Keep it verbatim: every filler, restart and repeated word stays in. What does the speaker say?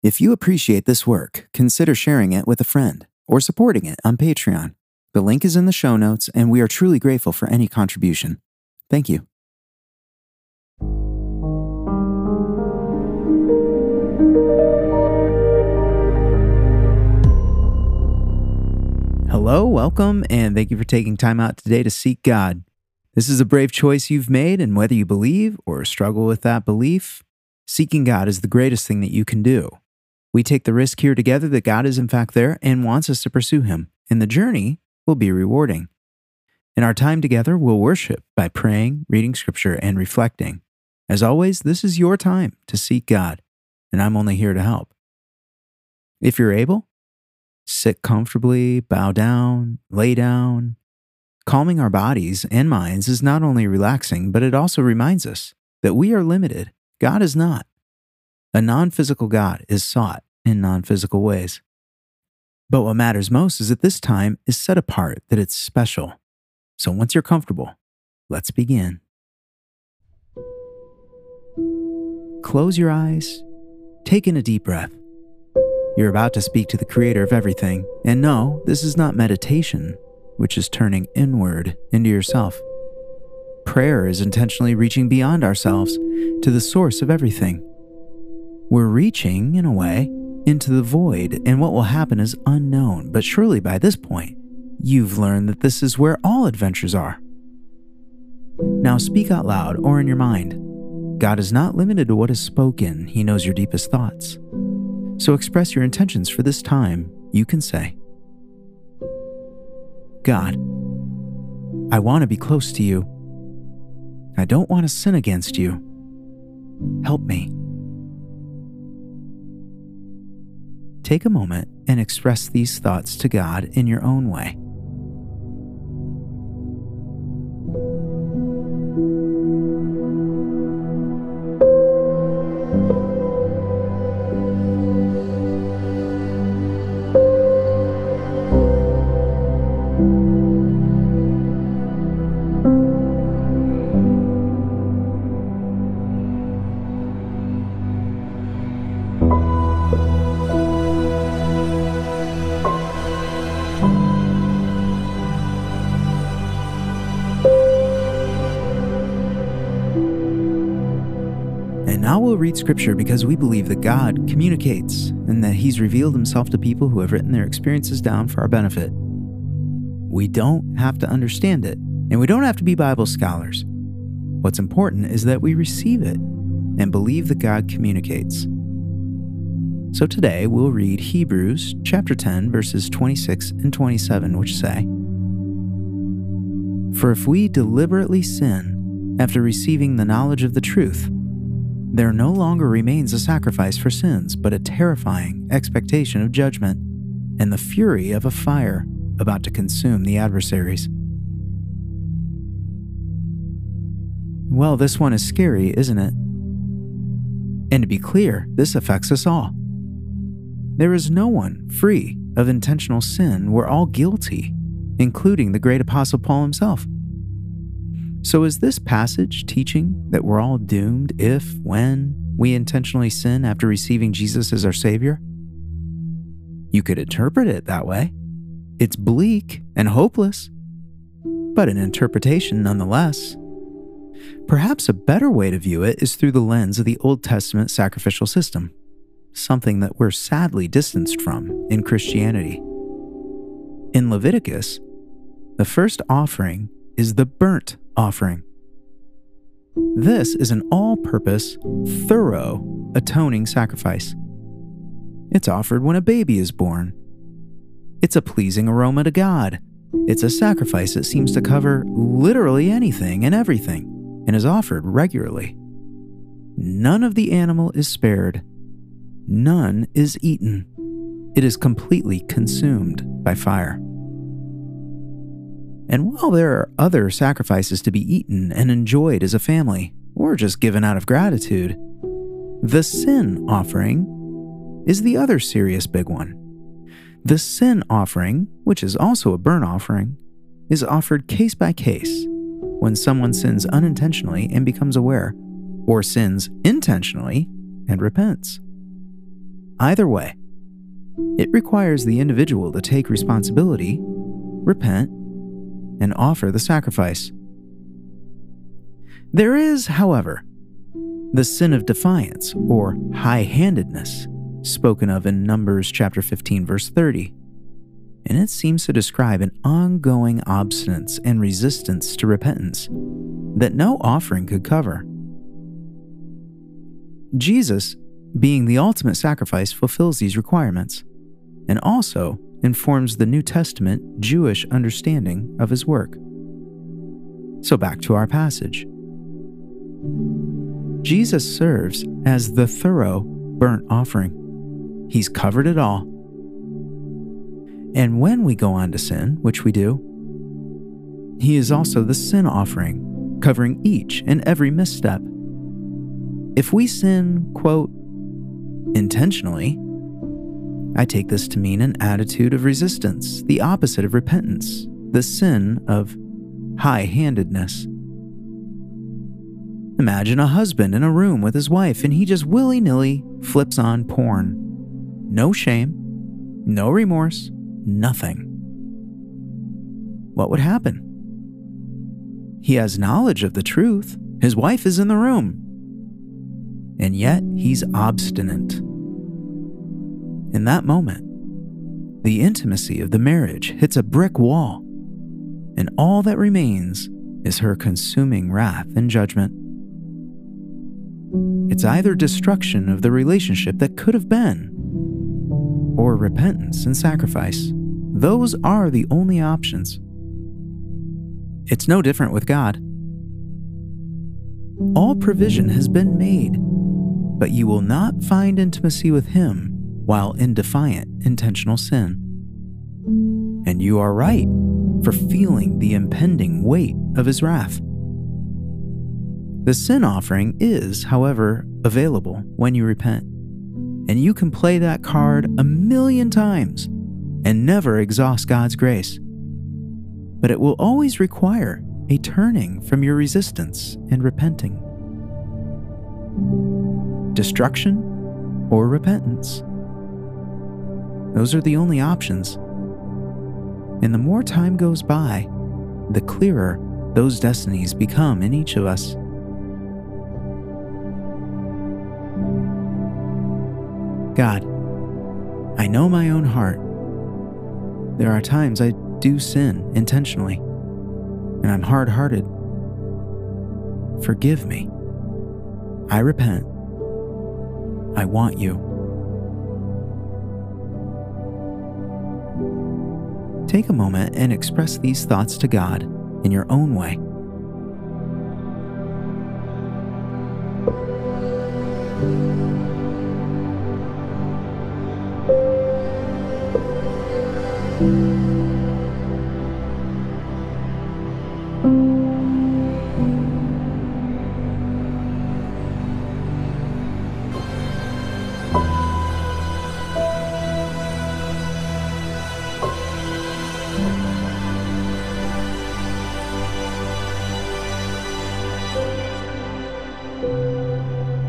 If you appreciate this work, consider sharing it with a friend or supporting it on Patreon. The link is in the show notes, and we are truly grateful for any contribution. Thank you. Hello, welcome, and thank you for taking time out today to seek God. This is a brave choice you've made, and whether you believe or struggle with that belief, seeking God is the greatest thing that you can do. We take the risk here together that God is in fact there and wants us to pursue Him, and the journey will be rewarding. In our time together, we'll worship by praying, reading Scripture, and reflecting. As always, this is your time to seek God, and I'm only here to help. If you're able, sit comfortably, bow down, lay down. Calming our bodies and minds is not only relaxing, but it also reminds us that we are limited. God is not. A non-physical God is sought in non-physical ways. But what matters most is that this time is set apart, that it's special. So once you're comfortable, let's begin. Close your eyes. Take in a deep breath. You're about to speak to the Creator of everything. And no, this is not meditation, which is turning inward into yourself. Prayer is intentionally reaching beyond ourselves to the source of everything. We're reaching, in a way, into the void, and what will happen is unknown. But surely by this point, you've learned that this is where all adventures are. Now speak out loud or in your mind. God is not limited to what is spoken. He knows your deepest thoughts. So express your intentions for this time. You can say, God, I want to be close to you. I don't want to sin against you. Help me. Take a moment and express these thoughts to God in your own way. Now we'll read Scripture because we believe that God communicates and that He's revealed Himself to people who have written their experiences down for our benefit. We don't have to understand it, and we don't have to be Bible scholars. What's important is that we receive it and believe that God communicates. So today we'll read Hebrews chapter ten, verses twenty-six and twenty-seven, which say, "For if we deliberately sin after receiving the knowledge of the truth, there no longer remains a sacrifice for sins, but a terrifying expectation of judgment and the fury of a fire about to consume the adversaries." Well, this one is scary, isn't it? And to be clear, this affects us all. There is no one free of intentional sin. We're all guilty, including the great Apostle Paul himself. So is this passage teaching that we're all doomed if, when, we intentionally sin after receiving Jesus as our Savior? You could interpret it that way. It's bleak and hopeless, but an interpretation nonetheless. Perhaps a better way to view it is through the lens of the Old Testament sacrificial system, something that we're sadly distanced from in Christianity. In Leviticus, the first offering is the burnt offering. This is an all-purpose, thorough, atoning sacrifice. It's offered when a baby is born. It's a pleasing aroma to God. It's a sacrifice that seems to cover literally anything and everything and is offered regularly. None of the animal is spared. None is eaten. It is completely consumed by fire. And while there are other sacrifices to be eaten and enjoyed as a family, or just given out of gratitude, the sin offering is the other serious big one. The sin offering, which is also a burnt offering, is offered case by case when someone sins unintentionally and becomes aware, or sins intentionally and repents. Either way, it requires the individual to take responsibility, repent, and offer the sacrifice. There is, however, the sin of defiance or high-handedness spoken of in Numbers chapter fifteen verse thirty, and it seems to describe an ongoing obstinance and resistance to repentance that no offering could cover. Jesus, being the ultimate sacrifice, fulfills these requirements and also informs the New Testament Jewish understanding of his work. So back to our passage. Jesus serves as the thorough burnt offering. He's covered it all. And when we go on to sin, which we do, he is also the sin offering, covering each and every misstep. If we sin, quote, intentionally, I take this to mean an attitude of resistance, the opposite of repentance, the sin of high-handedness. Imagine a husband in a room with his wife and he just willy-nilly flips on porn. No shame, no remorse, nothing. What would happen? He has knowledge of the truth. His wife is in the room. And yet he's obstinate. In that moment, the intimacy of the marriage hits a brick wall, and all that remains is her consuming wrath and judgment. It's either destruction of the relationship that could have been, or repentance and sacrifice. Those are the only options. It's no different with God. All provision has been made, but you will not find intimacy with him while in defiant, intentional sin. And you are right for feeling the impending weight of his wrath. The sin offering is, however, available when you repent, and you can play that card a million times and never exhaust God's grace. But it will always require a turning from your resistance and repenting. Destruction or repentance. Those are the only options. And the more time goes by, the clearer those destinies become in each of us. God, I know my own heart. There are times I do sin intentionally, and I'm hard-hearted. Forgive me. I repent. I want you. Take a moment and express these thoughts to God in your own way.